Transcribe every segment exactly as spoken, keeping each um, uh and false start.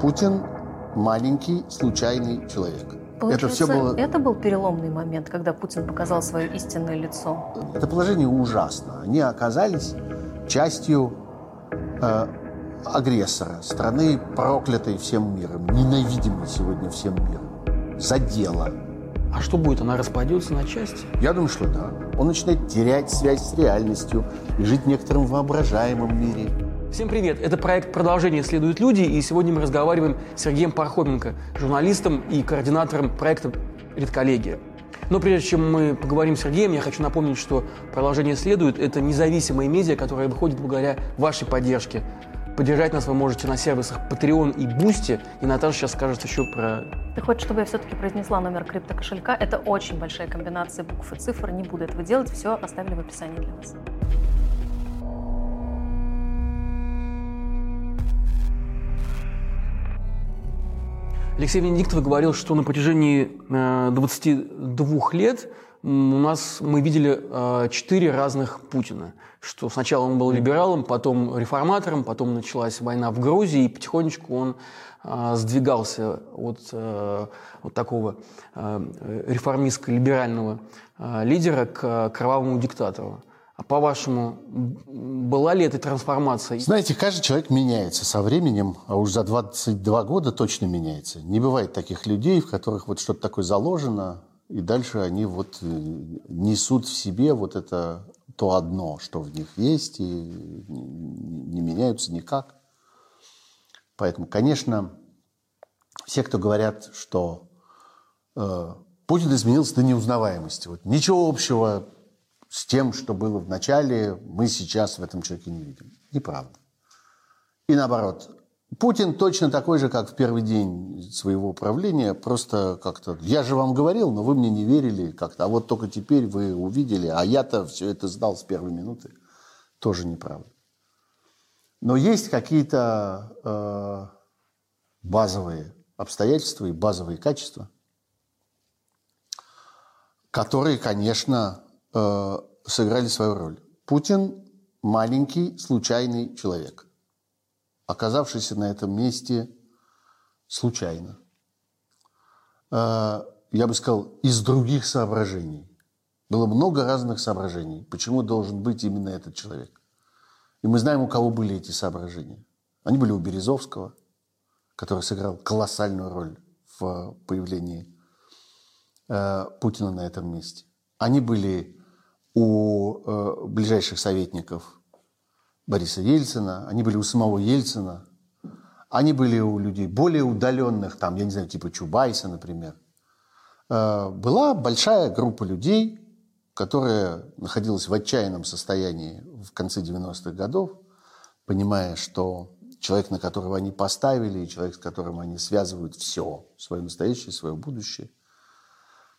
Путин – маленький, случайный человек. Получается, это все было... это был переломный момент, когда Путин показал свое истинное лицо? Это положение ужасно. Они оказались частью э, агрессора, страны, проклятой всем миром, ненавидимой сегодня всем миром, за дело. А что будет? Она распадется на части? Я думаю, что да. Он начинает терять связь с реальностью и жить в некотором воображаемом мире. Всем привет! Это проект «Продолжение следуют люди», и сегодня мы разговариваем с Сергеем Пархоменко, журналистом и координатором проекта «Редколлегия». Но прежде чем мы поговорим с Сергеем, я хочу напомнить, что «Продолжение следует» — это независимая медиа, которая выходит благодаря вашей поддержке. Поддержать нас вы можете на сервисах Patreon и Boosty. И Наташа сейчас скажет еще про... Ты хочешь, чтобы я все-таки произнесла номер криптокошелька? Это очень большая комбинация букв и цифр. Не буду этого делать. Все оставили в описании для вас. Алексей Венедиктов говорил, что на протяжении двадцати двух лет у нас мы видели четыре разных Путина. Что сначала он был либералом, потом реформатором, потом началась война в Грузии, и потихонечку он э, сдвигался от, э, от такого э, реформистско-либерального э, лидера к кровавому диктатору. А по-вашему, была ли эта трансформация? Знаете, каждый человек меняется со временем, а уж за двадцать два года точно меняется. Не бывает таких людей, в которых вот что-то такое заложено, и дальше они вот несут в себе вот это... то одно, что в них есть, и не меняются никак. Поэтому, конечно, все, кто говорят, что э, Путин изменился до неузнаваемости. Вот, ничего общего с тем, что было в начале, мы сейчас в этом человеке не видим. Неправда. И наоборот. Путин точно такой же, как в первый день своего правления, просто как-то, я же вам говорил, но вы мне не верили как-то, а вот только теперь вы увидели, а я-то все это знал с первой минуты. Тоже неправда. Но есть какие-то э, базовые обстоятельства и базовые качества, которые, конечно, э, сыграли свою роль. Путин – маленький, случайный человек, оказавшийся на этом месте случайно. Я бы сказал, из других соображений. Было много разных соображений, почему должен быть именно этот человек. И мы знаем, у кого были эти соображения. Они были у Березовского, который сыграл колоссальную роль в появлении Путина на этом месте. Они были у ближайших советников Бориса Ельцина, они были у самого Ельцина, они были у людей более удаленных, там, я не знаю, типа Чубайса, например. Была большая группа людей, которая находилась в отчаянном состоянии в конце девяностых годов, понимая, что человек, на которого они поставили, человек, с которым они связывают все, свое настоящее, свое будущее,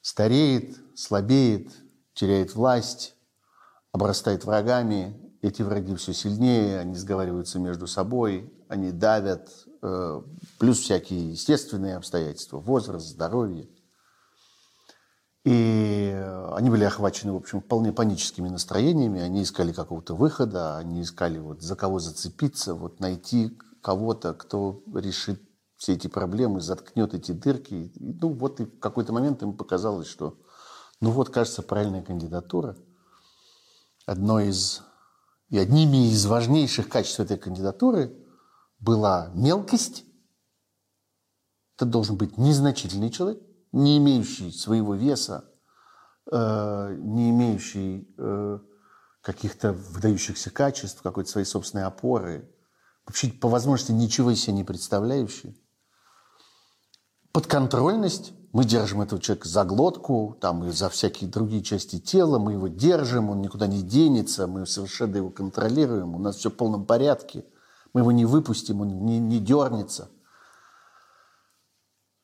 стареет, слабеет, теряет власть, обрастает врагами. Эти враги все сильнее, они сговариваются между собой, они давят, плюс всякие естественные обстоятельства, возраст, здоровье. И они были охвачены, в общем, вполне паническими настроениями, они искали какого-то выхода, они искали вот за кого зацепиться, вот найти кого-то, кто решит все эти проблемы, заткнет эти дырки. И, ну вот и в какой-то момент им показалось, что, ну вот, кажется, правильная кандидатура. Одно из... И одними из важнейших качеств этой кандидатуры была мелкость. Это должен быть незначительный человек, не имеющий своего веса, не имеющий каких-то выдающихся качеств, какой-то своей собственной опоры, вообще по возможности ничего себе не представляющий. Подконтрольность. Мы держим этого человека за глотку, там, и за всякие другие части тела, мы его держим, он никуда не денется, мы совершенно его контролируем, у нас все в полном порядке, мы его не выпустим, он не, не дернется.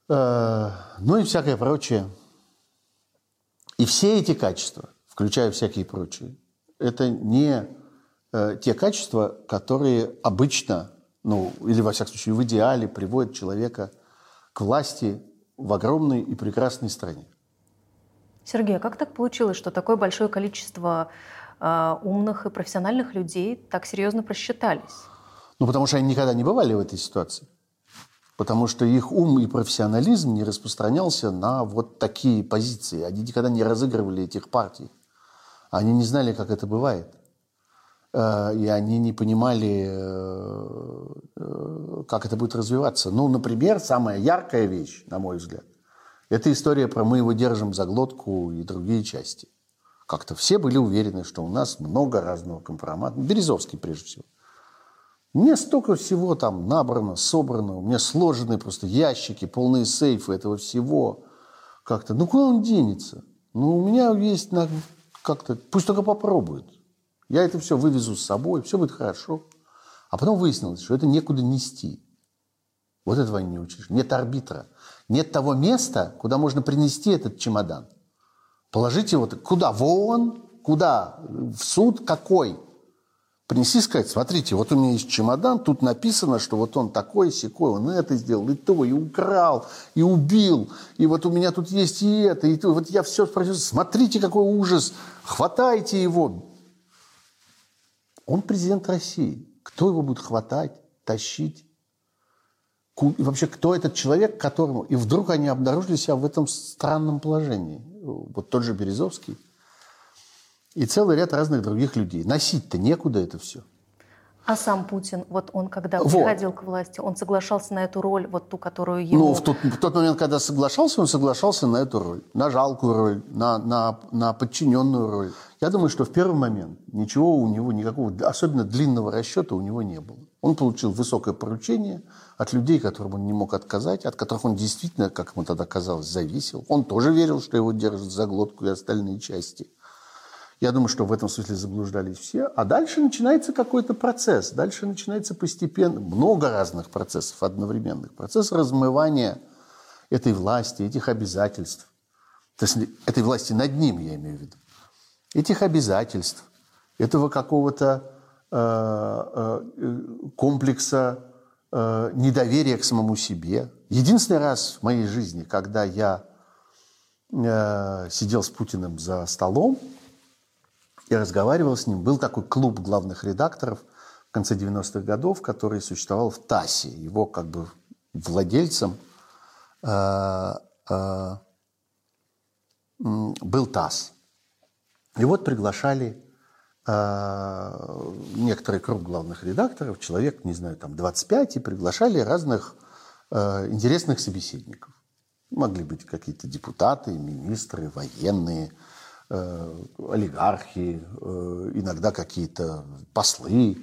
Э-э- ну и всякое прочее. И все эти качества, включая всякие прочие, это не э- те качества, которые обычно, ну, или во всяком случае в идеале приводят человека к власти в огромной и прекрасной стране. Сергей, а как так получилось, что такое большое количество э, умных и профессиональных людей так серьезно просчитались? Ну, потому что они никогда не бывали в этой ситуации. потому что их ум и профессионализм не распространялся на вот такие позиции. Они никогда не разыгрывали этих партий. Они не знали, как это бывает. И они не понимали, как это будет развиваться. Ну, например, самая яркая вещь, на мой взгляд, это история про «Мы его держим за глотку» и другие части. Как-то все были уверены, что у нас много разного компромата. Березовский, прежде всего. Мне столько всего там набрано, собрано. У меня сложены просто ящики, полные сейфы этого всего. Как-то, ну, куда он денется? Ну, у меня есть как-то... Пусть только попробует. Я это все вывезу с собой, все будет хорошо. А потом выяснилось, что это некуда нести. Вот этого не учишь. Нет арбитра. Нет того места, куда можно принести этот чемодан. Положить его куда? В ООН? Куда? В суд? Какой? Принеси, сказать, смотрите, вот у меня есть чемодан, тут написано, что вот он такой, сякой, он это сделал, и то, и украл, и убил, и вот у меня тут есть и это, и то. Вот я все спросил, смотрите, какой ужас, хватайте его. Он президент России. Кто его будет хватать, тащить? И вообще, кто этот человек, которому... И вдруг они обнаружили себя в этом странном положении. Вот тот же Березовский. И целый ряд разных других людей. Носить-то некуда это все. А сам Путин, вот он когда вот. приходил к власти, он соглашался на эту роль, вот ту, которую ему... Ну, в тот, в тот момент, когда соглашался, он соглашался на эту роль. На жалкую роль, на, на, на подчиненную роль. Я думаю, что в первый момент ничего у него, никакого, особенно длинного расчета у него не было. Он получил высокое поручение от людей, которым он не мог отказать, от которых он действительно, как ему тогда казалось, зависел. Он тоже верил, что его держат за глотку и остальные части. Я думаю, что в этом смысле заблуждались все. А дальше начинается какой-то процесс. Дальше начинается постепенно много разных процессов одновременных. Процесс размывания этой власти, этих обязательств. То есть этой власти над ним, я имею в виду. Этих обязательств, этого какого-то э, э, комплекса э, недоверия к самому себе. Единственный раз в моей жизни, когда я э, сидел с Путиным за столом, я разговаривал с ним. Был такой клуб главных редакторов в конце девяностых годов, который существовал в ТАССе. Его как бы владельцем э, э, был ТАСС. И вот приглашали э, некоторый круг главных редакторов, человек, не знаю, там двадцать пять, и приглашали разных э, интересных собеседников. Могли быть какие-то депутаты, министры, военные, олигархи, иногда какие-то послы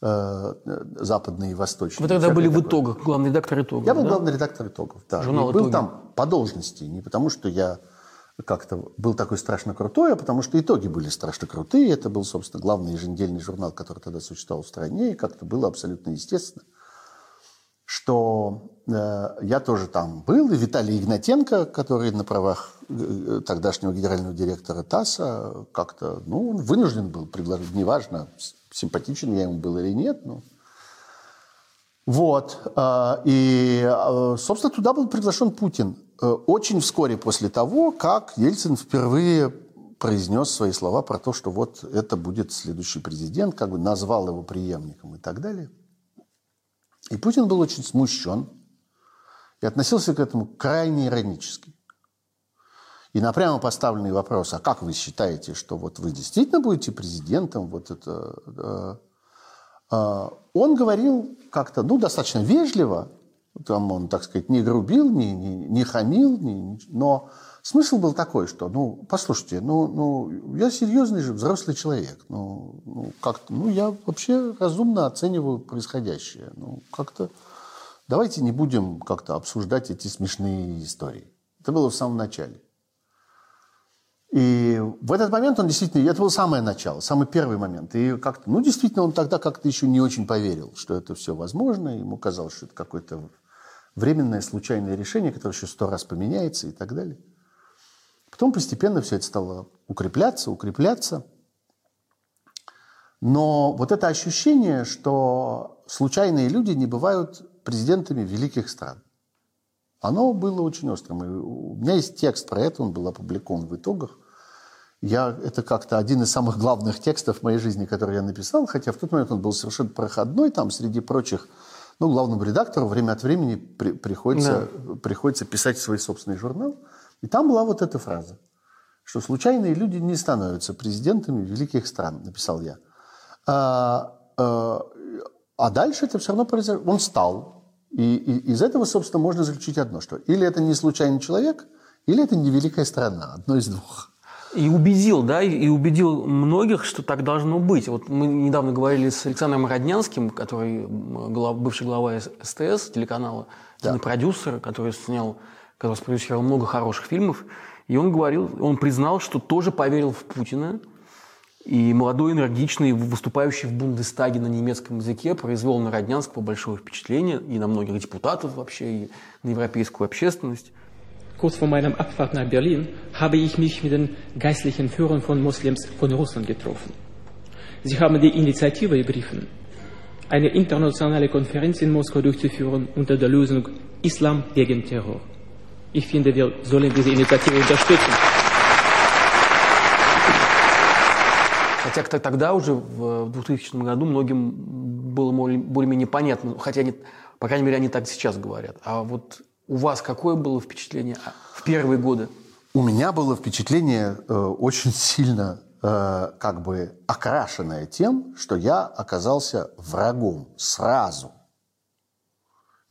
западные и восточные. Вы тогда были в «Итогах», главный редактор «Итогов». Я был да? главный редактор «Итогов», да. Журнал «Итоги». Был там по должности, не потому что я как-то был такой страшно крутой, а потому что «Итоги» были страшно крутые. Это был, собственно, главный еженедельный журнал, который тогда существовал в стране, и как-то было абсолютно естественно, что э, я тоже там был, и Виталий Игнатенко, который на правах э, тогдашнего генерального директора ТАССа как-то, ну, он вынужден был предложить, неважно, симпатичен я ему был или нет, ну, вот, э, и, э, собственно, туда был приглашен Путин э, очень вскоре после того, как Ельцин впервые произнес свои слова про то, что вот это будет следующий президент, как бы назвал его преемником и так далее. И Путин был очень смущен и относился к этому крайне иронически. И на прямо поставленный вопрос, а как вы считаете, что вот вы действительно будете президентом, вот это, э, э, он говорил как-то, ну, достаточно вежливо, там он, так сказать, не грубил, не, не, не хамил, не, но смысл был такой, что, ну, послушайте, ну, ну я серьезный же взрослый человек, ну, ну как-то, ну, я вообще разумно оцениваю происходящее, ну, как-то давайте не будем как-то обсуждать эти смешные истории. Это было в самом начале. И в этот момент он действительно, это было самое начало, самый первый момент, и как-то, ну, действительно, он тогда как-то еще не очень поверил, что это все возможно, ему казалось, что это какое-то временное, случайное решение, которое еще сто раз поменяется и так далее. Потом постепенно все это стало укрепляться, укрепляться. Но вот это ощущение, что случайные люди не бывают президентами великих стран, оно было очень острым. И у меня есть текст про это, он был опубликован в «Итогах». Я, это как-то один из самых главных текстов в моей жизни, который я написал, хотя в тот момент он был совершенно проходной, там среди прочих Ну, главному редактору время от времени при, приходится, да. приходится писать свой собственный журнал. И там была вот эта фраза, что случайные люди не становятся президентами великих стран, написал я. А, а, а дальше это все равно произошло. Он стал. И, и из этого, собственно, можно заключить одно, что или это не случайный человек, или это не великая страна. Одно из двух. И убедил, да, и убедил многих, что так должно быть. Вот мы недавно говорили с Александром Роднянским, который глав, бывший глава эс тэ эс, телеканала, да. кинопродюсер, который снял, который спродюсировал много хороших фильмов. И он говорил, он признал, что тоже поверил в Путина. И молодой, энергичный, выступающий в Бундестаге на немецком языке, произвел на Роднянского большое впечатление и на многих депутатов вообще, и на европейскую общественность. Kurz vor meinem Abfahrt nach Berlin habe ich mich mit den geistlichen Führern von Moslems von Russland getroffen. Sie haben die Initiative ergriffen, eine internationale Konferenz in Moskau durchzuführen unter der Lösung Islam gegen Terror. Ich finde, wir sollen diese Initiative unterstützen. Хотя тогда уже в двухтысячном году многим было более-менее понятно, хотя они, по крайней мере, они так сейчас говорят. А вот у вас какое было впечатление в первые годы? У меня было впечатление э, очень сильно э, как бы окрашенное тем, что я оказался врагом сразу.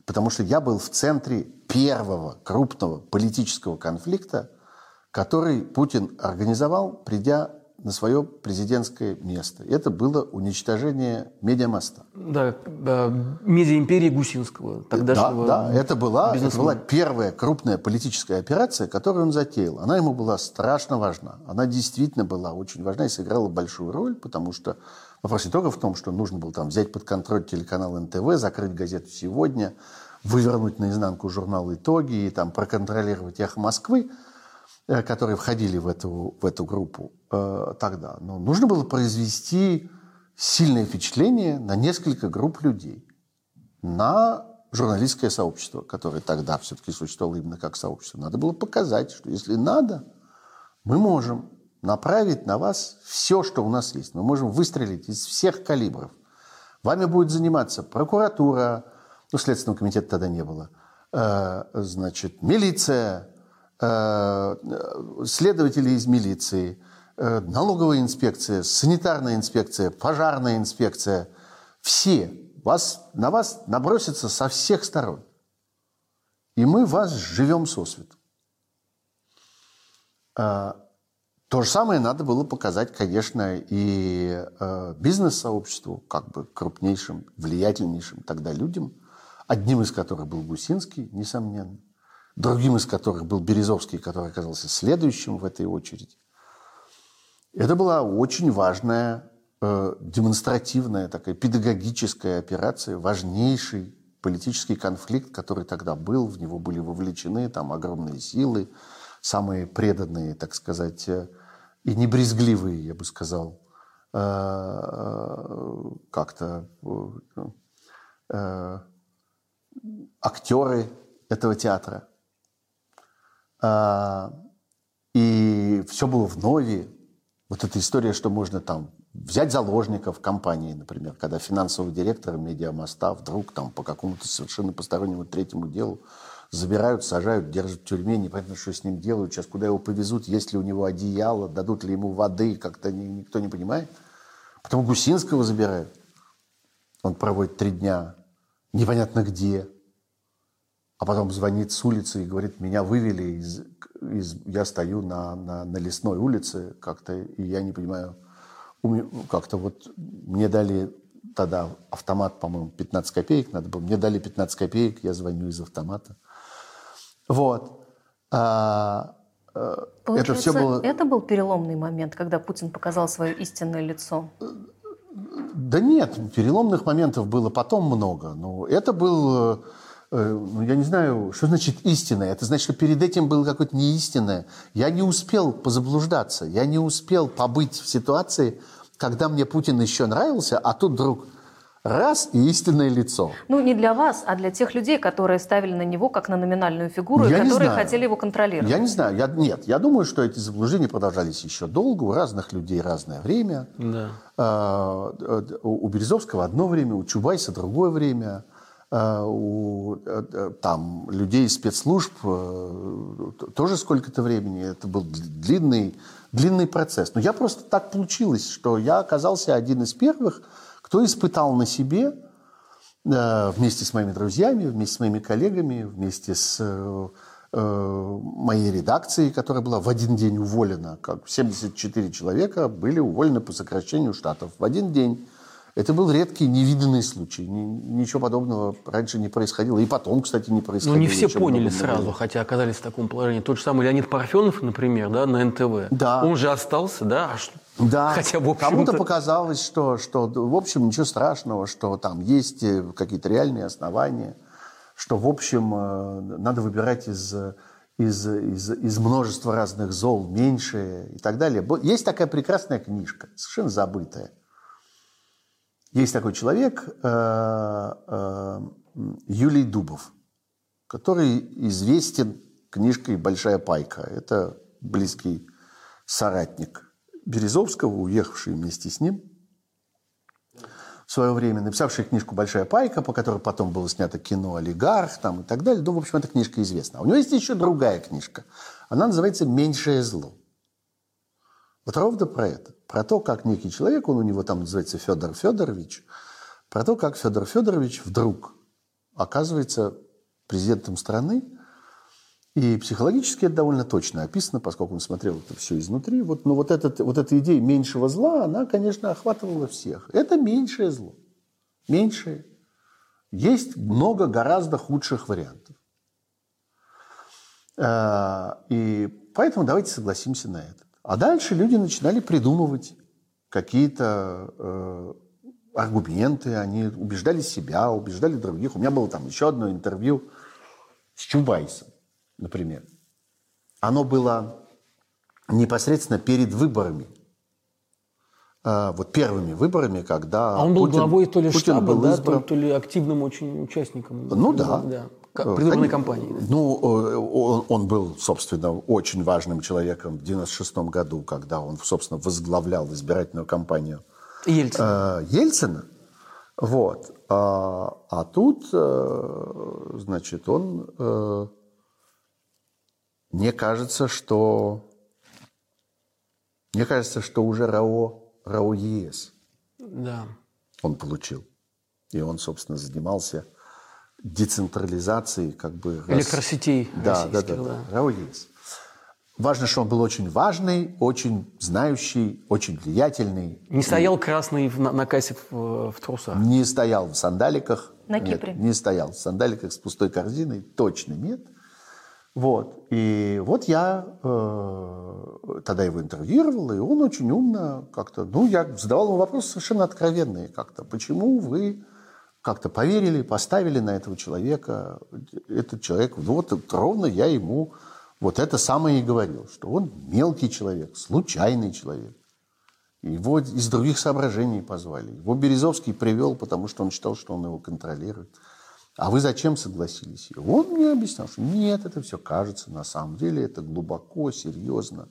Потому что я был в центре первого крупного политического конфликта, который Путин организовал, придя на свое президентское место. Это было уничтожение медиамоста. Да, да, медиаимперии Гусинского. Тогдашнего да, да, это была, это была первая крупная политическая операция, которую он затеял. Она ему была страшно важна. Она действительно была очень важна и сыграла большую роль, потому что вопрос не только в том, что нужно было там взять под контроль телеканал эн тэ вэ, закрыть газету «Сегодня», вывернуть наизнанку журнал «Итоги» и там проконтролировать «Эхо Москвы», которые входили в эту, в эту группу э, тогда. Но нужно было произвести сильное впечатление на несколько групп людей. На журналистское сообщество, которое тогда все-таки существовало именно как сообщество. Надо было показать, что если надо, мы можем направить на вас все, что у нас есть. Мы можем выстрелить из всех калибров. Вами будет заниматься прокуратура, ну, Следственного комитета тогда не было, э, значит, милиция, следователи из милиции, налоговая инспекция, санитарная инспекция, пожарная инспекция. Все вас, на вас набросятся со всех сторон. И мы вас живем сосвет. То же самое надо было показать, конечно, и бизнес-сообществу, как бы крупнейшим, влиятельнейшим тогда людям, одним из которых был Гусинский, несомненно. Другим из которых был Березовский, который оказался следующим в этой очереди. Это была очень важная, э, демонстративная, такая педагогическая операция, важнейший политический конфликт, который тогда был, в него были вовлечены там огромные силы, самые преданные, так сказать, э, и небрезгливые, я бы сказал, э, э, как-то э, э, актеры этого театра. И все было вновь. Вот эта история, что можно там взять заложников компании, например, когда финансового директора медиамоста вдруг там по какому-то совершенно постороннему третьему делу забирают, сажают, держат в тюрьме, непонятно, что с ним делают, сейчас куда его повезут, есть ли у него одеяло, дадут ли ему воды, как-то никто не понимает. Потом Гусинского забирают. Он проводит три дня, непонятно где. А потом звонит с улицы и говорит, меня вывели, из, из, я стою на, на, на Лесной улице как-то, и я не понимаю, как-то вот мне дали тогда автомат, по-моему, пятнадцать копеек надо было, мне дали пятнадцать копеек, я звоню из автомата. Вот. А, это все было... это был переломный момент, когда Путин показал свое истинное лицо? Да нет, переломных моментов было потом много, но это был... Я не знаю, что значит истинное. Это значит, что перед этим было какое-то неистинное. Я не успел позаблуждаться. Я не успел побыть в ситуации, когда мне Путин еще нравился, а тут вдруг раз и истинное лицо. Ну, не для вас, а для тех людей, которые ставили на него как на номинальную фигуру, я и которые хотели его контролировать. Я не знаю. Я, нет, я думаю, что эти заблуждения продолжались еще долго. У разных людей разное время. Да. У Березовского одно время, у Чубайса другое время. у там, людей из спецслужб тоже сколько-то времени. Это был длинный, длинный процесс. Но я просто так получилось, что я оказался один из первых, кто испытал на себе вместе с моими друзьями, вместе с моими коллегами, вместе с моей редакцией, которая была в один день уволена. Как семьдесят четыре человека были уволены по сокращению штатов в один день. Это был редкий, невиданный случай. Ничего подобного раньше не происходило. И потом, кстати, не происходило. Ну, не все поняли сразу, было. Хотя оказались в таком положении. Тот же самый Леонид Парфенов, например, да, на эн тэ вэ. Да. Он же остался, да? Да. Хотя, в общем-то... Кому-то показалось, что, что, в общем, ничего страшного, что там есть какие-то реальные основания, что, в общем, надо выбирать из, из, из, из множества разных зол меньшее и так далее. Есть такая прекрасная книжка, совершенно забытая. Есть такой человек, Юлий Дубов, который известен книжкой «Большая пайка». Это близкий соратник Березовского, уехавший вместе с ним в свое время, написавший книжку «Большая пайка», по которой потом было снято кино «Олигарх» там, и так далее. Ну, в общем, эта книжка известна. А у него есть еще другая книжка. Она называется «Меньшее зло». Вот ровно про это. Про то, как некий человек, он у него там называется Федор Федорович, про то, как Федор Федорович вдруг оказывается президентом страны. И психологически это довольно точно описано, поскольку он смотрел это все изнутри. Вот, но вот, этот, вот эта идея меньшего зла, она, конечно, охватывала всех. Это меньшее зло. Меньшее. Есть много гораздо худших вариантов. И поэтому давайте согласимся на это. А дальше люди начинали придумывать какие-то э, аргументы, они убеждали себя, убеждали других. У меня было там еще одно интервью с Чубайсом, например. Оно было непосредственно перед выборами. Э, вот первыми выборами, когда а он был Путин, главой то ли Путин штаба, был да, избран... то ли активным очень участником. Ну да. да. Предвыборной кампании. Ну, он, он был, собственно, очень важным человеком в девяносто шестом году, когда он, собственно, возглавлял избирательную кампанию Ельцина. Ельцина. Вот. А, а тут, значит, он... Мне кажется, что... Мне кажется, что уже РАО, РАО ЕС да. он получил. И он, собственно, занимался... децентрализации, как бы... Электросетей раз... да, да, да, да. РАО ЕС. Важно, что он был очень важный, очень знающий, очень влиятельный. Не стоял красный на, на кассе в, в трусах? Не стоял в сандаликах. На Кипре? Нет, не стоял в сандаликах с пустой корзиной. Точно нет. Вот. И вот я э, тогда его интервьюировал, и он очень умно как-то... Ну, я задавал ему вопросы совершенно откровенные как-то. Почему вы... как-то поверили, поставили на этого человека, этот человек, ну вот ровно я ему вот это самое и говорил, что он мелкий человек, случайный человек. Его из других соображений позвали. Его Березовский привел, потому что он считал, что он его контролирует. А вы зачем согласились? И он мне объяснял, что нет, это все кажется, на самом деле это глубоко, серьезно.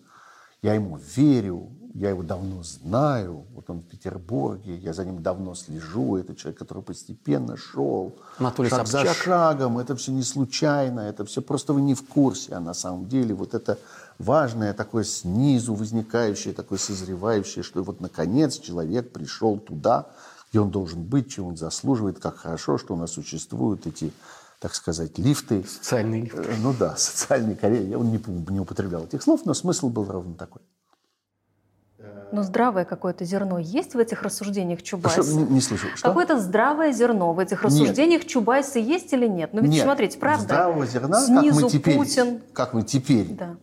Я ему верю, я его давно знаю, вот он в Петербурге, я за ним давно слежу, это человек, который постепенно шел, Анатолий шаг Собчак. За шагом, это все не случайно, это все просто вы не в курсе, а на самом деле вот это важное такое снизу возникающее, такое созревающее, что вот наконец человек пришел туда, где он должен быть, чего он заслуживает, как хорошо, что у нас существуют эти... так сказать, лифты. Социальные лифты. Ну да, социальные карьеры. Он не, не употреблял этих слов, но смысл был ровно такой. Но здравое какое-то зерно есть в этих рассуждениях Чубайса? Что, не, не слышу. Что? Какое-то здравое зерно в этих рассуждениях нет. Чубайса есть или нет? Ну ведь нет. Смотрите, правда? Здравого зерна, снизу как мы теперь, Путин. Как мы теперь да.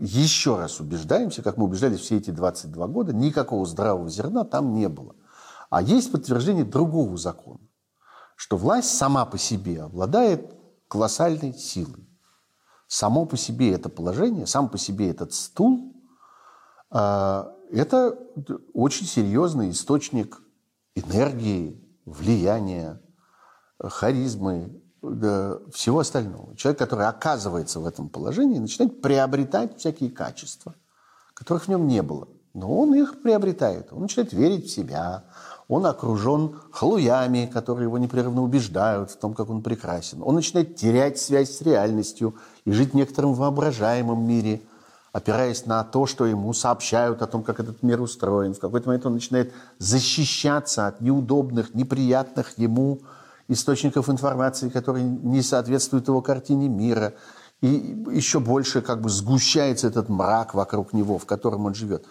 еще раз убеждаемся, как мы убеждались все эти двадцать два года, никакого здравого зерна там не было. А есть подтверждение другого закона. Что власть сама по себе обладает колоссальной силой. Само по себе это положение, сам по себе этот стул, это очень серьезный источник энергии, влияния, харизмы, всего остального. Человек, который оказывается в этом положении, начинает приобретать всякие качества, которых в нем не было. Но он их приобретает. Он начинает верить в себя, он окружен халуями, которые его непрерывно убеждают в том, как он прекрасен. Он начинает терять связь с реальностью и жить в некотором воображаемом мире, опираясь на то, что ему сообщают о том, как этот мир устроен. В какой-то момент он начинает защищаться от неудобных, неприятных ему источников информации, которые не соответствуют его картине мира. И еще больше как бы сгущается этот мрак вокруг него, в котором он живет.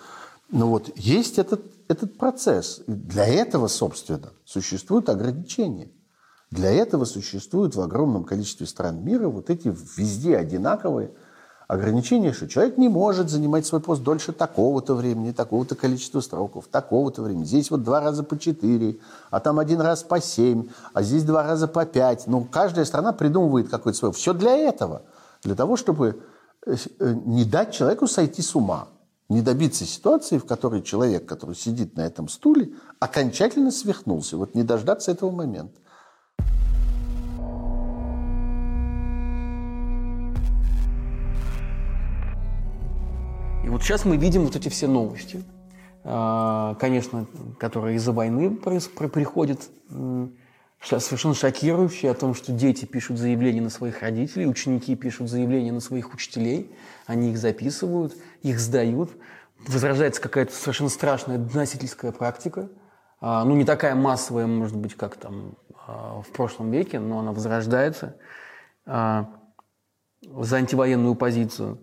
Но вот есть этот, этот процесс. И для этого, собственно, существуют ограничения. Для этого существуют в огромном количестве стран мира вот эти везде одинаковые ограничения, что человек не может занимать свой пост дольше такого-то времени, такого-то количества строков, такого-то времени. Здесь вот два раза по четыре, а там один раз по семь, а здесь два раза по пять. Ну, каждая страна придумывает какое-то свое. Все для этого. Для того, чтобы не дать человеку сойти с ума. Не добиться ситуации, в которой человек, который сидит на этом стуле, окончательно свихнулся. Вот не дождаться этого момента. И вот сейчас мы видим вот эти все новости, конечно, которые из-за войны приходят, совершенно шокирующие, о том, что дети пишут заявления на своих родителей, ученики пишут заявления на своих учителей, они их записывают, их сдают. Возрождается какая-то совершенно страшная доносительская практика, ну не такая массовая, может быть, как там в прошлом веке, но она возрождается за антивоенную позицию.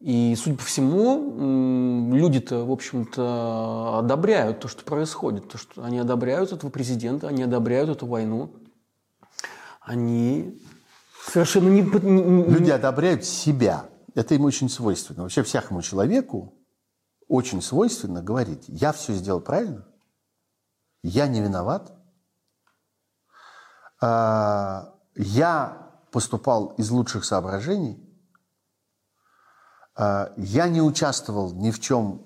И, судя по всему, люди-то, в общем-то, одобряют то, что происходит. То, что они одобряют этого президента, они одобряют эту войну. Они совершенно не... Люди одобряют себя. Это им очень свойственно. Вообще всякому человеку очень свойственно говорить: я все сделал правильно, я не виноват, я поступал из лучших соображений, я не участвовал ни в чем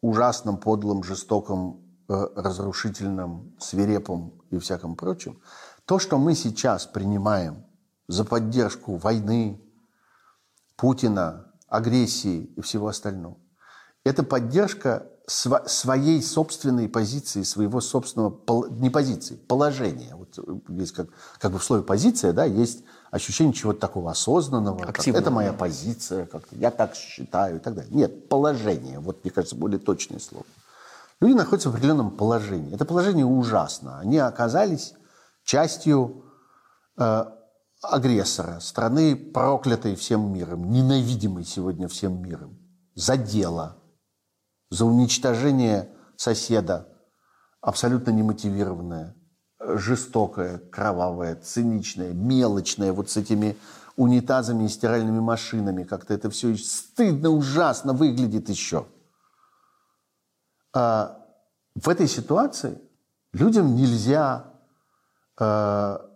ужасном, подлом, жестоком, разрушительном, свирепом и всяком прочем. То, что мы сейчас принимаем за поддержку войны, Путина, агрессии и всего остального, это поддержка св- своей собственной позиции, своего собственного, пол- не позиции, положения. Вот есть как, как бы в слове «позиция», да, есть ощущение чего-то такого осознанного. Активного. Это моя позиция, как я так считаю и так далее. Нет, положение. Вот, мне кажется, более точное слово. Люди находятся в определенном положении. Это положение ужасно. Они оказались частью э, агрессора, страны, проклятой всем миром, ненавидимой сегодня всем миром. За дело, за уничтожение соседа, абсолютно немотивированное, жестокая, кровавая, циничная, мелочная, вот с этими унитазами и стиральными машинами. Как-то это все стыдно, ужасно выглядит еще. А в этой ситуации людям нельзя... А,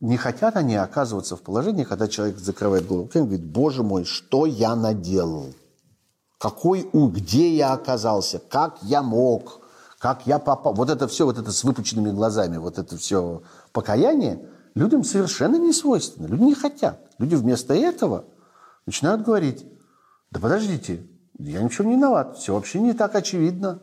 не хотят они оказываться в положении, когда человек закрывает голову руками и говорит: боже мой, что я наделал? Какой ум? Где я оказался? Как я мог? Как я попал? Вот это все, вот это с выпученными глазами, вот это все покаяние людям совершенно не свойственно. Люди не хотят. Люди вместо этого начинают говорить: да подождите, я ничего не виноват. Все вообще не так очевидно.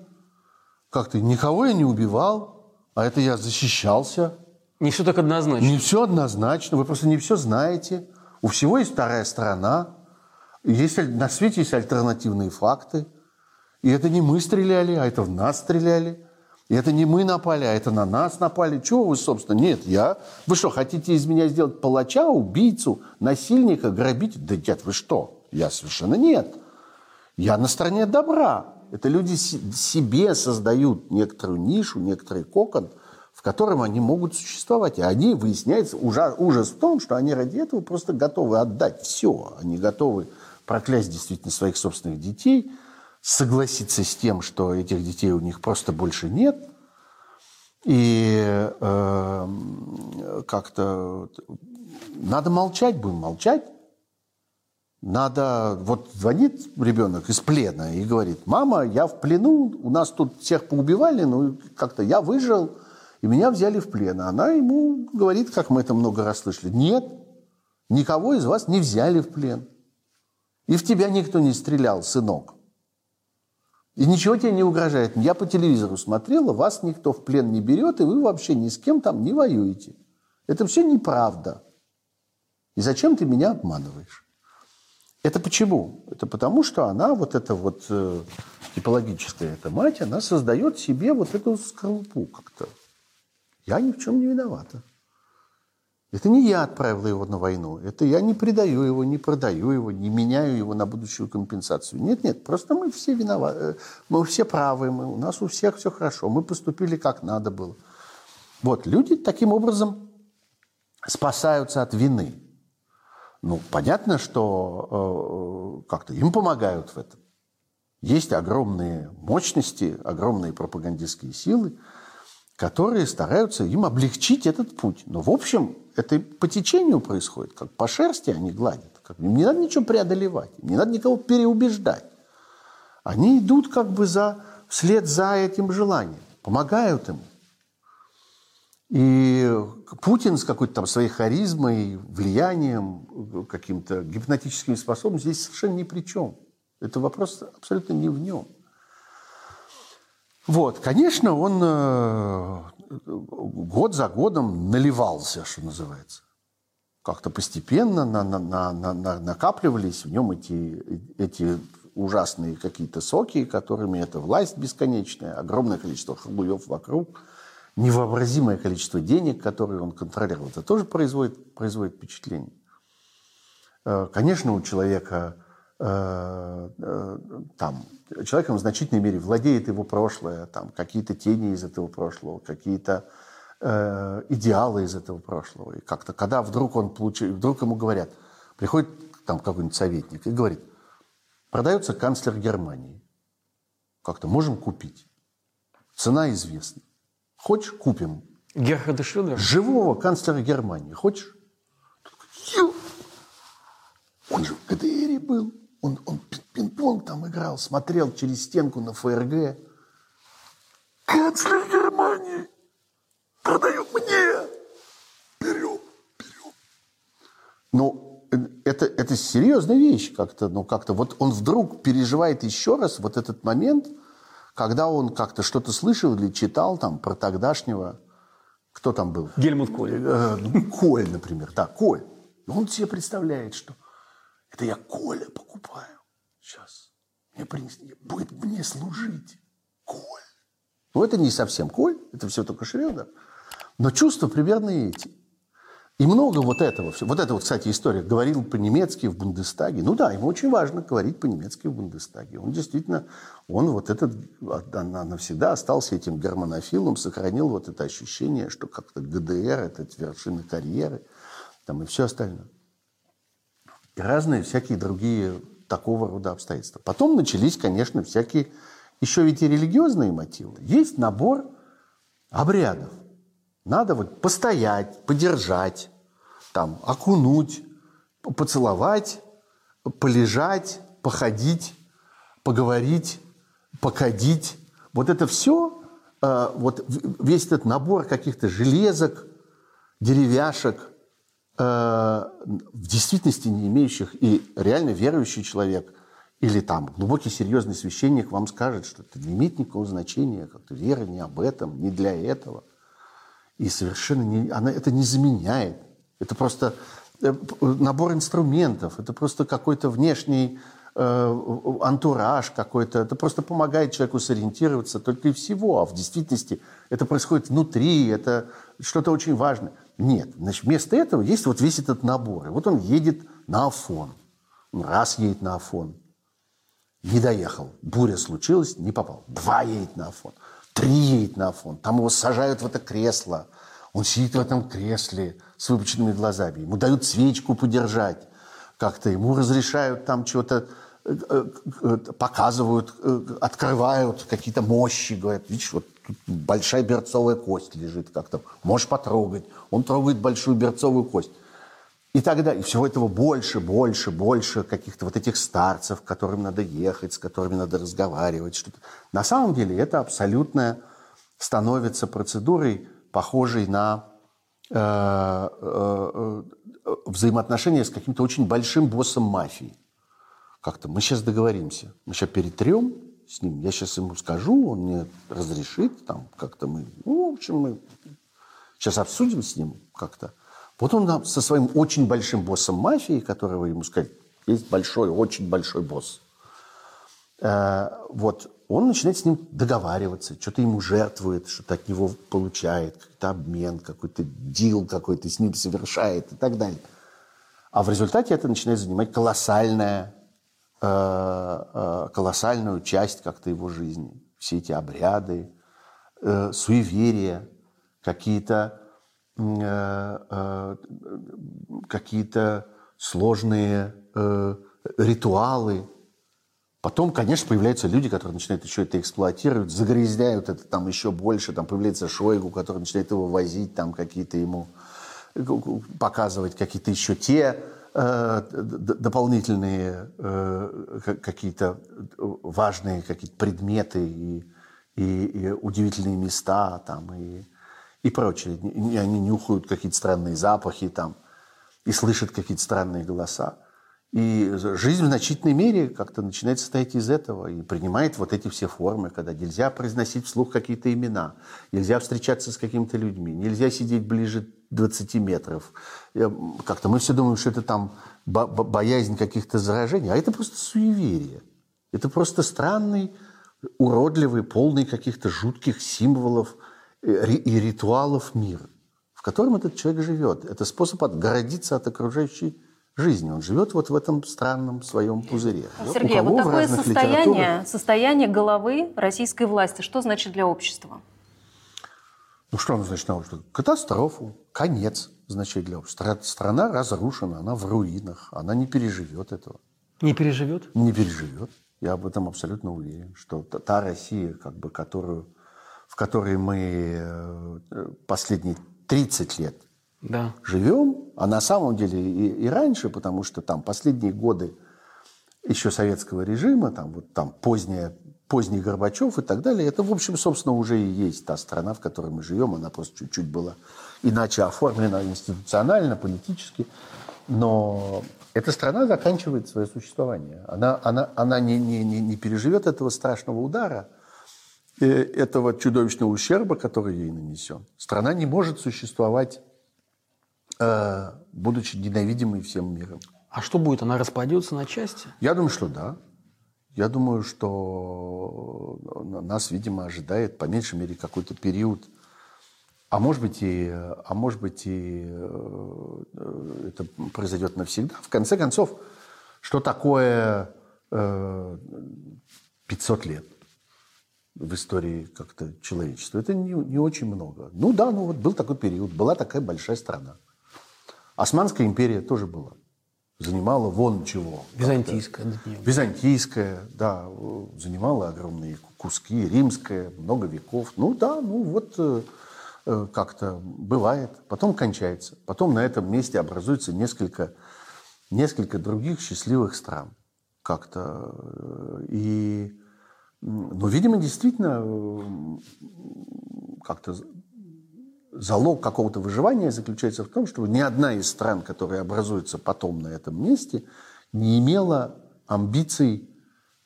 Как-то никого я не убивал, а это я защищался. Не все так однозначно. Не все однозначно. Вы просто не все знаете. У всего есть вторая сторона. Есть, на свете есть альтернативные факты. И это не мы стреляли, а это в нас стреляли. И это не мы напали, а это на нас напали. Чего вы, собственно? Нет, я... Вы что, хотите из меня сделать палача, убийцу, насильника, грабителя? Да нет, вы что? Я совершенно нет. Я на стороне добра. Это люди себе создают некоторую нишу, некоторый кокон, в котором они могут существовать. И они, выясняется, ужас, ужас в том, что они ради этого просто готовы отдать все. Они готовы проклясть действительно своих собственных детей, согласиться с тем, что этих детей у них просто больше нет, и э, как-то надо молчать, будем молчать. Надо, вот звонит ребенок из плена и говорит: мама, я в плену, у нас тут всех поубивали, ну как-то я выжил, и меня взяли в плен. А она ему говорит, как мы это много раз слышали: нет, никого из вас не взяли в плен, и в тебя никто не стрелял, сынок. И ничего тебе не угрожает. Я по телевизору смотрела, вас никто в плен не берет, и вы вообще ни с кем там не воюете. Это все неправда. И зачем ты меня обманываешь? Это почему? Это потому, что она, вот эта вот э, типологическая эта мать, она создает себе вот эту скорлупу как-то. Я ни в чем не виновата. Это не я отправила его на войну. Это я не предаю его, не продаю его, не меняю его на будущую компенсацию. Нет, нет, просто мы все виноваты. Мы все правы, мы, у нас у всех все хорошо. Мы поступили как надо было. Вот, люди таким образом спасаются от вины. Ну, понятно, что э, как-то им помогают в этом. Есть огромные мощности, огромные пропагандистские силы, которые стараются им облегчить этот путь. Но, в общем, это по течению происходит, как по шерсти они гладят. Как... Им не надо ничего преодолевать, им не надо никого переубеждать. Они идут как бы за... вслед за этим желанием, помогают им. И Путин с какой-то там своей харизмой, влиянием, каким-то гипнотическими способностями здесь совершенно ни при чем. Это вопрос абсолютно не в нем. Вот, конечно, он э, год за годом наливался, что называется. Как-то постепенно на, на, на, на, накапливались в нем эти, эти ужасные какие-то соки, которыми эта власть бесконечная, огромное количество хлуев вокруг, невообразимое количество денег, которые он контролировал. Это тоже производит, производит впечатление. Э, конечно, у человека... Там, человеком в значительной мере владеет его прошлое, там, какие-то тени из этого прошлого, какие-то э, идеалы из этого прошлого. И как-то, когда вдруг он получил, вдруг ему говорят, приходит там какой-нибудь советник и говорит, продается канцлер Германии, как-то можем купить, цена известна, хочешь, купим. Герхарда Шрёдера? Живого канцлера Германии, хочешь? Он же в ГДРе был. Он, он пинг-понг там играл, смотрел через стенку на ФРГ. Канцлер Германии продает мне. Берем, берем. Ну, это, это серьезная вещь как-то. Ну, как-то вот он вдруг переживает еще раз вот этот момент, когда он как-то что-то слышал или читал там про тогдашнего... Кто там был? Гельмут Коль. Коль, например. Да, Коль. Он себе представляет, что это я Коля покупаю. Сейчас. Мне принесли. Будет мне служить. Коль. Ну, это не совсем Коль. Это все только Шрёдер. Но чувства примерно эти. И много вот этого. Вот это вот, кстати, история. Говорил по-немецки в Бундестаге. Ну да, ему очень важно говорить по-немецки в Бундестаге. Он действительно, он вот этот, она навсегда остался этим германофилом, сохранил вот это ощущение, что как-то ГДР, это вершина карьеры, там и все остальное. И разные всякие другие такого рода обстоятельства. Потом начались, конечно, всякие еще ведь и религиозные мотивы. Есть набор обрядов. Надо вот постоять, подержать, там, окунуть, поцеловать, полежать, походить, поговорить, покадить. Вот это все, вот весь этот набор каких-то железок, деревяшек, в действительности не имеющих, и реально верующий человек или там глубокий серьезный священник вам скажет, что это не имеет никакого значения, как-то вера не об этом, не для этого. И совершенно не, она это не заменяет. Это просто набор инструментов, это просто какой-то внешний э, антураж какой-то. Это просто помогает человеку сориентироваться только и всего. А в действительности это происходит внутри, это что-то очень важное. Нет. Значит, вместо этого есть вот весь этот набор. И вот он едет на Афон. Он раз едет на Афон. Не доехал. Буря случилась, не попал. Два едет на Афон. Три едет на Афон. Там его сажают в это кресло. Он сидит в этом кресле с выпученными глазами. Ему дают свечку подержать. Как-то ему разрешают там чего-то, показывают, открывают какие-то мощи. Говорят, видишь, вот тут большая берцовая кость лежит как-то. Можешь потрогать. Он трогает большую берцовую кость. И тогда, и всего этого больше, больше, больше каких-то вот этих старцев, к которым надо ехать, с которыми надо разговаривать. Что-то. На самом деле это абсолютно становится процедурой, похожей на э, э, э, взаимоотношения с каким-то очень большим боссом мафии. Как-то мы сейчас договоримся. Мы сейчас перетрем с ним. Я сейчас ему скажу, он мне разрешит, там как-то мы... Ну, в общем, мы сейчас обсудим с ним как-то. Вот он со своим очень большим боссом мафии, которого ему сказали, есть большой, очень большой босс. Вот он начинает с ним договариваться, что-то ему жертвует, что-то от него получает, какой-то обмен, какой-то дил какой-то с ним совершает и так далее. А в результате это начинает занимать колоссальное, колоссальную часть как-то его жизни. Все эти обряды, суеверия, какие-то, какие-то сложные ритуалы. Потом, конечно, появляются люди, которые начинают еще это эксплуатировать, загрязняют это там еще больше. Там появляется Шойгу, который начинает его возить, там какие-то ему показывать какие-то еще те э, дополнительные э, какие-то важные какие-то предметы и, и, и удивительные места там и, и прочее. И они нюхают какие-то странные запахи там и слышат какие-то странные голоса. И жизнь в значительной мере как-то начинает состоять из этого и принимает вот эти все формы, когда нельзя произносить вслух какие-то имена, нельзя встречаться с какими-то людьми, нельзя сидеть ближе двадцати метров. Как-то мы все думаем, что это там боязнь каких-то заражений, а это просто суеверие. Это просто странный, уродливый, полный каких-то жутких символов и ритуалов мир, в котором этот человек живет. Это способ отгородиться от окружающей жизни. Он живет вот в этом странном своем пузыре. Сергей, а вот такое состояние, состояние головы российской власти, что значит для общества? Ну, что оно значит для общества? Катастрофу, конец значит для общества. Страна разрушена, она в руинах, она не переживет этого. Не переживет? Не переживет. Я об этом абсолютно уверен, что та Россия, как бы, которую, в которой мы последние тридцать лет да. живем, а на самом деле и, и раньше, потому что там последние годы еще советского режима, там, вот, там поздняя, поздний Горбачев и так далее, это, в общем, собственно, уже и есть та страна, в которой мы живем, она просто чуть-чуть была иначе оформлена институционально, политически, но эта страна заканчивает свое существование, она, она, она не, не, не переживет этого страшного удара, этого чудовищного ущерба, который ей нанесен. Страна не может существовать, будучи ненавидимой всем миром. А что будет? Она распадется на части? Я думаю, что да. Я думаю, что нас, видимо, ожидает, по меньшей мере, какой-то период. А может быть, и, а может быть, и это произойдет навсегда. В конце концов, что такое пятьсот лет в истории как-то человечества? Это не, не очень много. Ну да, ну вот был такой период, была такая большая страна. Османская империя тоже была. Занимала вон чего. Византийская. Византийская, да. Занимала огромные куски. Римская, много веков. Ну да, ну вот как-то бывает. Потом кончается. Потом на этом месте образуется несколько, несколько других счастливых стран. Как-то. И, ну, видимо, действительно как-то... Залог какого-то выживания заключается в том, что ни одна из стран, которые образуются потом на этом месте, не имела амбиций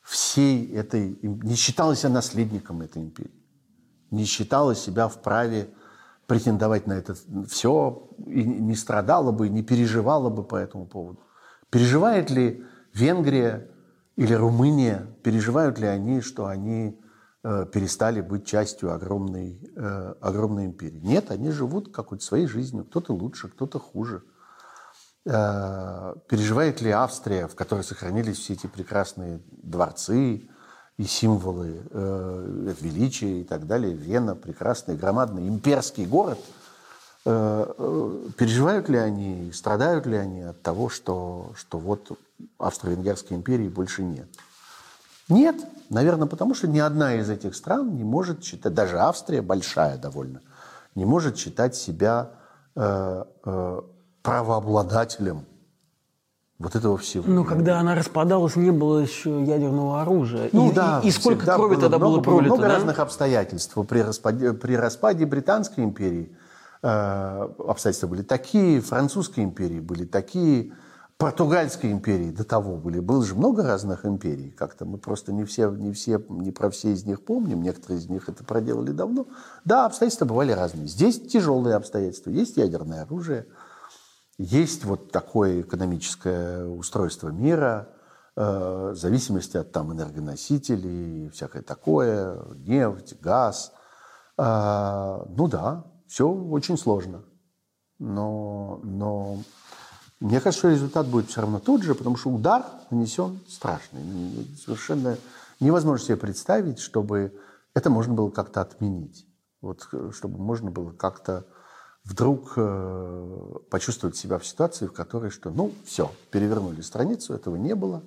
всей этой... Не считала себя наследником этой империи. Не считала себя вправе претендовать на это все. И не страдала бы, не переживала бы по этому поводу. Переживает ли Венгрия или Румыния, переживают ли они, что они... перестали быть частью огромной, э, огромной империи. Нет, они живут какой-то своей жизнью. Кто-то лучше, кто-то хуже. Э, переживает ли Австрия, в которой сохранились все эти прекрасные дворцы и символы э, величия и так далее, Вена, прекрасный, громадный имперский город, э, э, переживают ли они, страдают ли они от того, что, что вот Австро-Венгерской империи больше нет? Нет, наверное, потому что ни одна из этих стран не может считать, даже Австрия, большая довольно, не может считать себя э, э, правообладателем вот этого всего. Но когда она распадалась, не было еще ядерного оружия. Ну, и, да, и, и сколько крови было, тогда много, было пролито? Было много да? разных обстоятельств. При распаде, при распаде Британской империи э, обстоятельства были такие, Французской империи были такие, Португальской империи до того были. Было же много разных империй. Как-то мы просто не все, не все, не про все из них помним. Некоторые из них это проделали давно. Да, обстоятельства бывали разные. Здесь тяжелые обстоятельства. Есть ядерное оружие. Есть вот такое экономическое устройство мира. Э, в зависимости от там энергоносителей, всякое такое. Нефть, газ. Э, ну да, все очень сложно. Но... но... Мне кажется, что результат будет все равно тот же, потому что удар нанесен страшный. Совершенно невозможно себе представить, чтобы это можно было как-то отменить. Вот, чтобы можно было как-то вдруг почувствовать себя в ситуации, в которой что, ну, все, перевернули страницу, этого не было.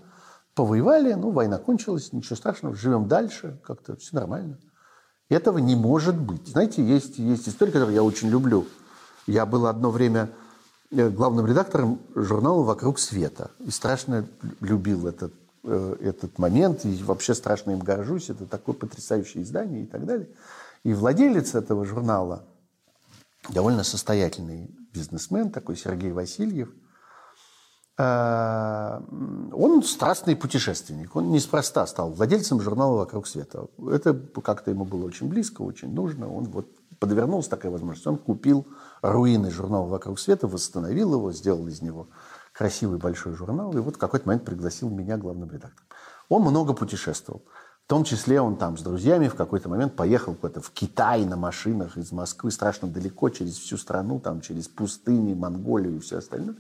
Повоевали, ну, война кончилась, ничего страшного, живем дальше, как-то все нормально. И этого не может быть. Знаете, есть, есть история, которую я очень люблю. Я был одно время... главным редактором журнала «Вокруг света». И страшно любил этот, этот момент, и вообще страшно им горжусь. Это такое потрясающее издание и так далее. И владелец этого журнала, довольно состоятельный бизнесмен, такой Сергей Васильев, он страстный путешественник. Он неспроста стал владельцем журнала «Вокруг света». Это как-то ему было очень близко, очень нужно. Он вот подвернулась такая возможность. Он купил руины журнала «Вокруг света», восстановил его, сделал из него красивый большой журнал. И вот в какой-то момент пригласил меня главным редактором. Он много путешествовал. В том числе он там с друзьями в какой-то момент поехал куда-то в Китай на машинах из Москвы, страшно далеко, через всю страну, там, через пустыни, Монголию и все остальное.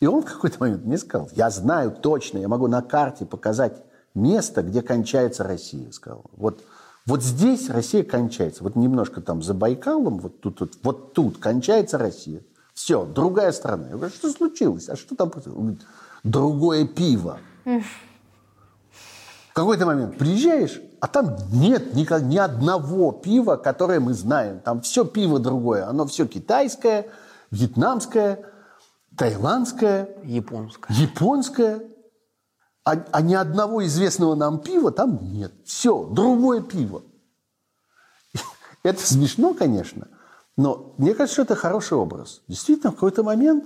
И он в какой-то момент мне сказал: я знаю точно, я могу на карте показать место, где кончается Россия. Сказал: вот, вот здесь Россия кончается, вот немножко там за Байкалом, вот тут, вот, вот тут кончается Россия. Все, другая страна. Я говорю: что случилось? А что там? Он говорит: другое пиво. В какой-то момент приезжаешь, а там нет никак, ни одного пива, которое мы знаем. Там все пиво другое. Оно все китайское, вьетнамское, тайландское, японское. японское, а, а ни одного известного нам пива там нет. Все, другое пиво. Это смешно, конечно, но мне кажется, что это хороший образ. Действительно, в какой-то момент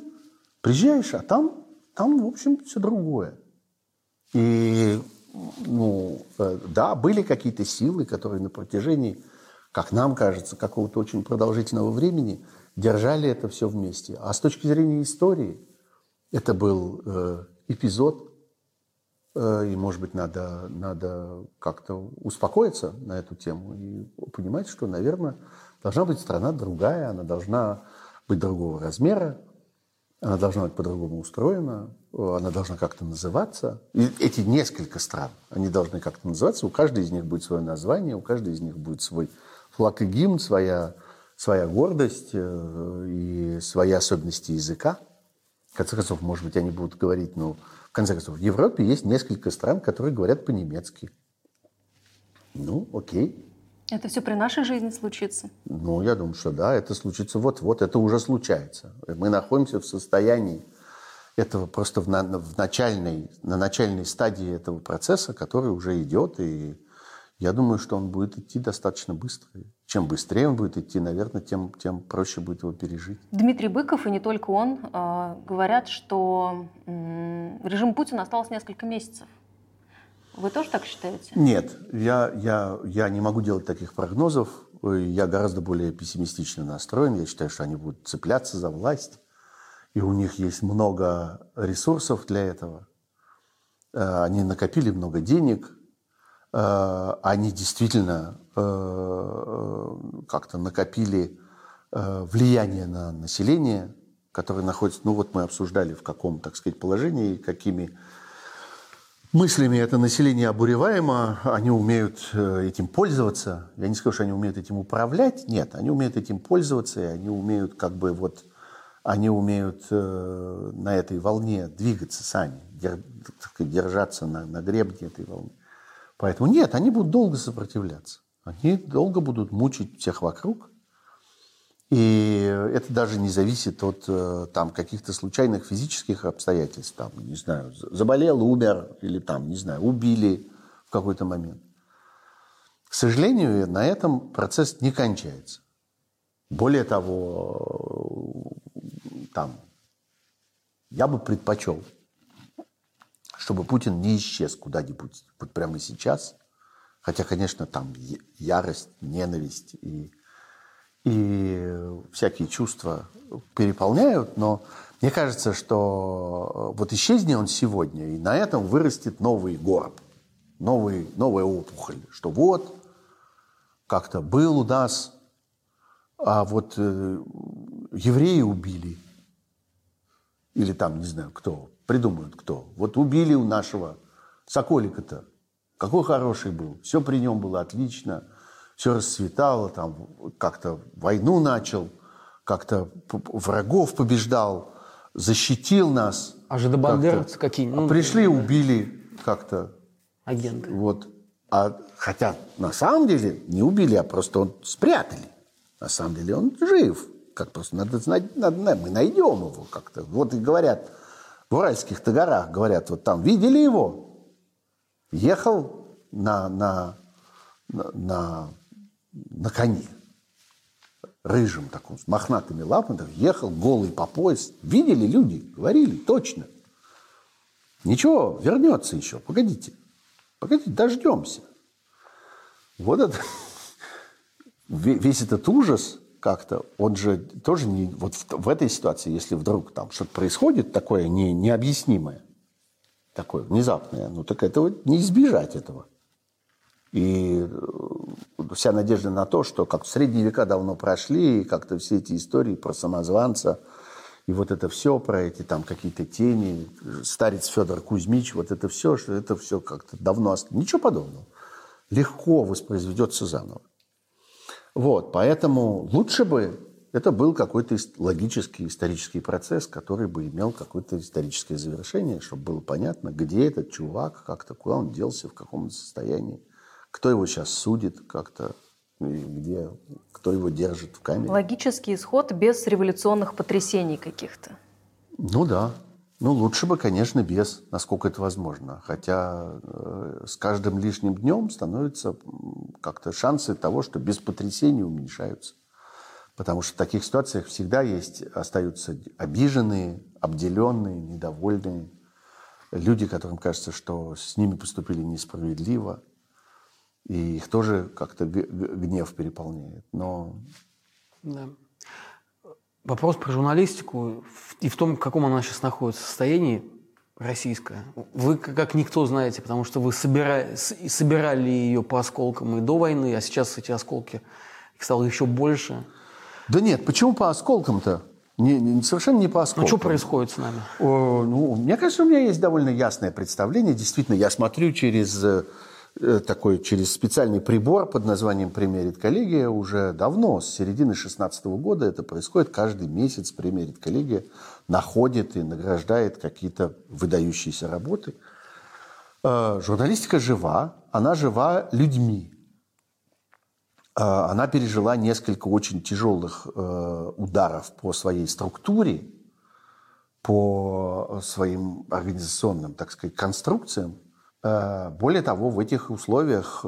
приезжаешь, а там, там в общем, все другое. И, ну, да, были какие-то силы, которые на протяжении, как нам кажется, какого-то очень продолжительного времени держали это все вместе. А с точки зрения истории, это был э, эпизод, э, и, может быть, надо, надо как-то успокоиться на эту тему и понимать, что, наверное, должна быть страна другая, она должна быть другого размера, она должна быть по-другому устроена, она должна как-то называться. И эти несколько стран, они должны как-то называться, у каждой из них будет свое название, у каждой из них будет свой флаг и гимн, своя... своя гордость и свои особенности языка. В конце концов, может быть, они будут говорить, но в конце концов, в Европе есть несколько стран, которые говорят по-немецки. Ну, окей. Это все при нашей жизни случится? Ну, я думаю, что да, это случится вот-вот, это уже случается. Мы находимся в состоянии этого просто в на, в начальной, на начальной стадии этого процесса, который уже идет, и я думаю, что он будет идти достаточно быстро. Чем быстрее он будет идти, наверное, тем, тем проще будет его пережить. Дмитрий Быков, и не только он, говорят, что режим Путина осталось несколько месяцев. Вы тоже так считаете? Нет, я, я, я не могу делать таких прогнозов. Я гораздо более пессимистично настроен. Я считаю, что они будут цепляться за власть. И у них есть много ресурсов для этого. Они накопили много денег. Они действительно как-то накопили влияние на население, которое находится... Ну вот мы обсуждали, в каком, так сказать, положении, какими мыслями это население обуреваемо. Они умеют этим пользоваться. Я не скажу, что они умеют этим управлять. Нет, они умеют этим пользоваться, и они умеют как бы вот... Они умеют на этой волне двигаться сами, держаться на, на гребне этой волны. Поэтому нет, они будут долго сопротивляться. Они долго будут мучить всех вокруг. И это даже не зависит от там, каких-то случайных физических обстоятельств. Там, не знаю, заболел, умер, или там, не знаю, убили в какой-то момент. К сожалению, на этом процесс не кончается. Более того, там, я бы предпочел, чтобы Путин не исчез куда-нибудь вот прямо сейчас. Хотя, конечно, там ярость, ненависть и, и всякие чувства переполняют, но мне кажется, что вот исчезнет он сегодня, и на этом вырастет новый горб, новый, новая опухоль, что вот, как-то был у нас, а вот э, евреи убили, или там, не знаю, кто, придумают кто, вот убили у нашего Соколика-то, какой хороший был, все при нем было отлично, все расцветало, там как-то войну начал, как-то врагов побеждал, защитил нас. А же бандеровцы какие? Ну, пришли, убили как-то. Агенты. Вот. А, хотя на самом деле не убили, а просто он спрятали. На самом деле он жив. Как просто надо знать, надо, мы найдем его как-то. Вот и говорят, в Уральских-то горах, говорят, вот там видели его. Ехал на, на, на, на, на коне. Рыжим таком, с мохнатыми лапами, ехал голый по пояс. Видели люди, говорили, точно. Ничего, вернется еще, погодите. Погодите, дождемся. Вот это, весь этот ужас как-то, он же тоже не... Вот в, в этой ситуации, если вдруг там что-то происходит такое не, необъяснимое, такое внезапное, ну так этого не избежать этого. И вся надежда на то, что как в средние века давно прошли, и как-то все эти истории про самозванца, и вот это все, про эти там какие-то тени, старец Федор Кузьмич, вот это все, что это все как-то давно... Ничего подобного. Легко воспроизведется заново. Вот, поэтому лучше бы это был какой-то логический исторический процесс, который бы имел какое-то историческое завершение, чтобы было понятно, где этот чувак, как-то, куда он делся, в каком состоянии. Кто его сейчас судит как-то, где, кто его держит в камере. Логический исход без революционных потрясений каких-то. Ну да. Ну лучше бы, конечно, без, насколько это возможно. Хотя э, с каждым лишним днем становятся как-то шансы того, что без потрясений уменьшаются. Потому что в таких ситуациях всегда есть, остаются обиженные, обделенные, недовольные. Люди, которым кажется, что с ними поступили несправедливо. И их тоже как-то гнев переполняет. Но... Да. Вопрос про журналистику и в том, в каком она сейчас находится состоянии, российская. Вы как никто знаете, потому что вы собира... собирали ее по осколкам и до войны, а сейчас эти осколки, их стало еще больше. Да нет, почему по осколкам-то? Не, не, совершенно не по осколкам. Ну, что происходит с нами? О, ну, мне кажется, у меня есть довольно ясное представление. Действительно, я смотрю через... такой через специальный прибор под названием «Редколлегия» уже давно, с середины две тысячи шестнадцатого года это происходит. Каждый месяц «Редколлегия» находит и награждает какие-то выдающиеся работы. Журналистика жива, она жива людьми. Она пережила несколько очень тяжелых ударов по своей структуре, по своим организационным, так сказать, конструкциям. Более того, в этих условиях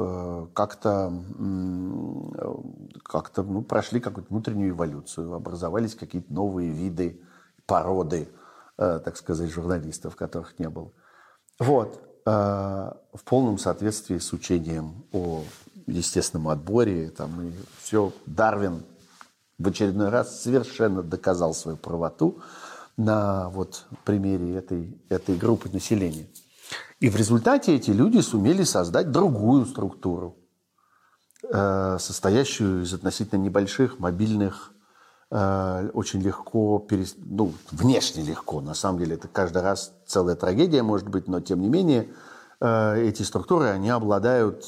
как-то, как-то ну, прошли какую-то внутреннюю эволюцию, образовались какие-то новые виды, породы, так сказать, журналистов, которых не было. Вот. В полном соответствии с учением о естественном отборе. Там, и все. Дарвин в очередной раз совершенно доказал свою правоту на вот, примере этой, этой группы населения. И в результате эти люди сумели создать другую структуру, состоящую из относительно небольших, мобильных, очень легко, перес... ну, внешне легко. На самом деле это каждый раз целая трагедия, может быть, но тем не менее эти структуры, они обладают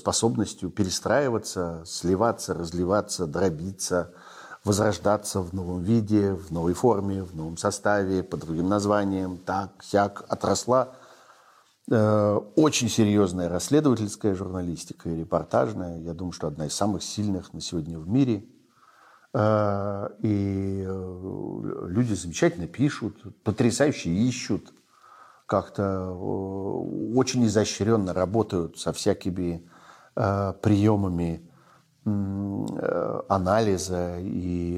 способностью перестраиваться, сливаться, разливаться, дробиться, возрождаться в новом виде, в новой форме, в новом составе, под другим названием, так, сяк, отросла. Очень серьезная расследовательская журналистика и репортажная. Я думаю, что одна из самых сильных на сегодня в мире. И люди замечательно пишут, потрясающе ищут, как-то очень изощренно работают со всякими приемами анализа и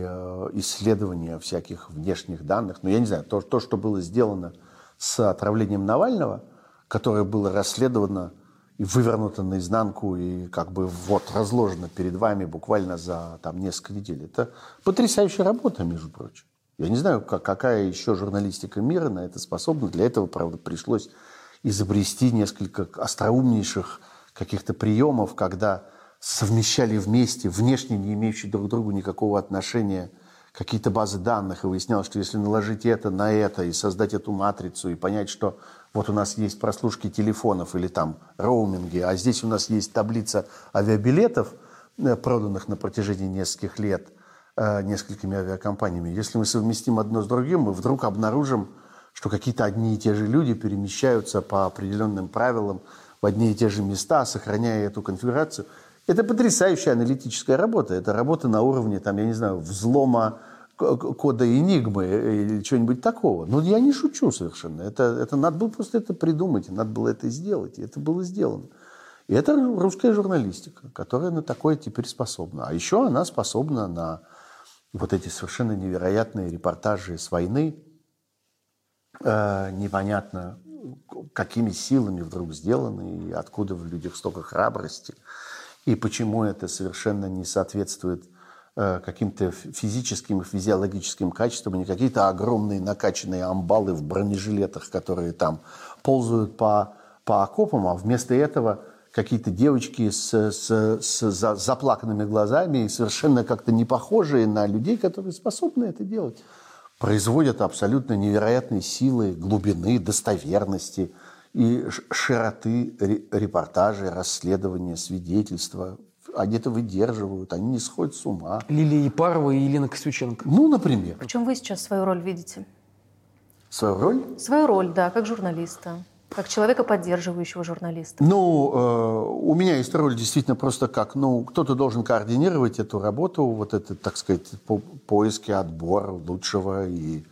исследования всяких внешних данных. Но я не знаю, то, что было сделано с отравлением Навального, которое было расследовано и вывернуто наизнанку, и как бы вот разложено перед вами буквально за там, несколько недель. Это потрясающая работа, между прочим. Я не знаю, как, какая еще журналистика мира на это способна. Для этого, правда, пришлось изобрести несколько остроумнейших каких-то приемов, когда совмещали вместе, внешне не имеющие друг к другу никакого отношения, какие-то базы данных, и выяснялось, что если наложить это на это, и создать эту матрицу, и понять, что вот у нас есть прослушки телефонов или там роуминги, а здесь у нас есть таблица авиабилетов, проданных на протяжении нескольких лет, несколькими авиакомпаниями. Если мы совместим одно с другим, мы вдруг обнаружим, что какие-то одни и те же люди перемещаются по определенным правилам в одни и те же места, сохраняя эту конфигурацию. Это потрясающая аналитическая работа. Это работа на уровне, там, я не знаю, взлома кода Энигмы или чего-нибудь такого. Но я не шучу совершенно. Это, это надо было просто это придумать, надо было это сделать. И это было сделано. И это русская журналистика, которая на такое теперь способна. А еще она способна на вот эти совершенно невероятные репортажи с войны, э, непонятно, какими силами вдруг сделаны, и откуда в людях столько храбрости, и почему это совершенно не соответствует э, каким-то физическим и физиологическим качествам, не какие-то огромные накачанные амбалы в бронежилетах, которые там ползают по, по окопам, а вместо этого... какие-то девочки с, с, с заплаканными глазами, совершенно как-то не похожие на людей, которые способны это делать, производят абсолютно невероятные силы, глубины, достоверности и широты репортажей, расследования, свидетельства. Они это выдерживают, они не сходят с ума. Лилия Епарова и Елена Косюченко. Ну, например. В чем вы сейчас свою роль видите? Свою роль? Свою роль, да, как журналиста. Как человека, поддерживающего журналиста. Ну, э, у меня есть роль действительно просто как, ну, кто-то должен координировать эту работу, вот это, так сказать, по, поиски, отбор лучшего. И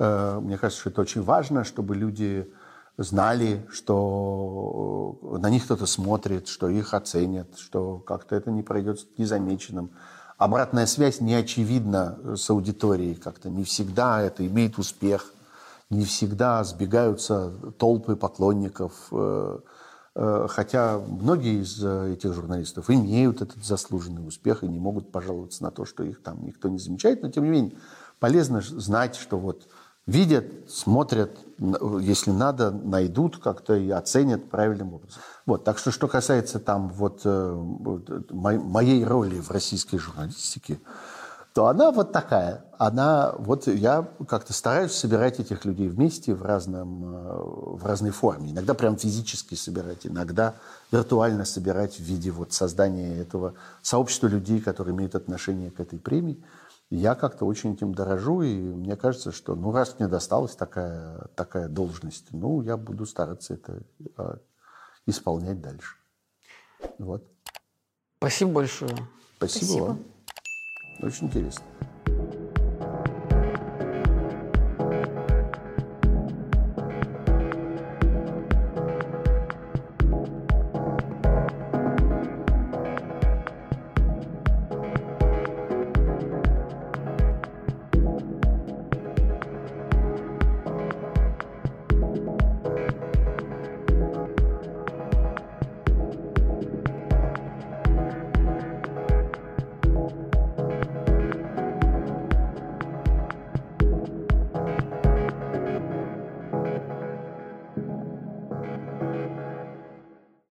э, мне кажется, что это очень важно, чтобы люди знали, что на них кто-то смотрит, что их оценят, что как-то это не пройдет незамеченным. Обратная связь не очевидна с аудиторией как-то. Не всегда это имеет успех. Не всегда сбегаются толпы поклонников, хотя многие из этих журналистов имеют этот заслуженный успех и не могут пожаловаться на то, что их там никто не замечает. Но, тем не менее, полезно знать, что вот видят, смотрят, если надо, найдут как-то и оценят правильным образом. Вот. Так что, что касается там вот моей роли в российской журналистике, то она вот такая. Она, вот я как-то стараюсь собирать этих людей вместе в, разном, в разной форме. Иногда прям физически собирать, иногда виртуально собирать в виде вот создания этого сообщества людей, которые имеют отношение к этой премии. Я как-то очень этим дорожу, и мне кажется, что ну, раз мне досталась такая, такая должность, ну, я буду стараться это исполнять дальше. Вот. Спасибо большое. Спасибо, Спасибо. вам. Очень интересно.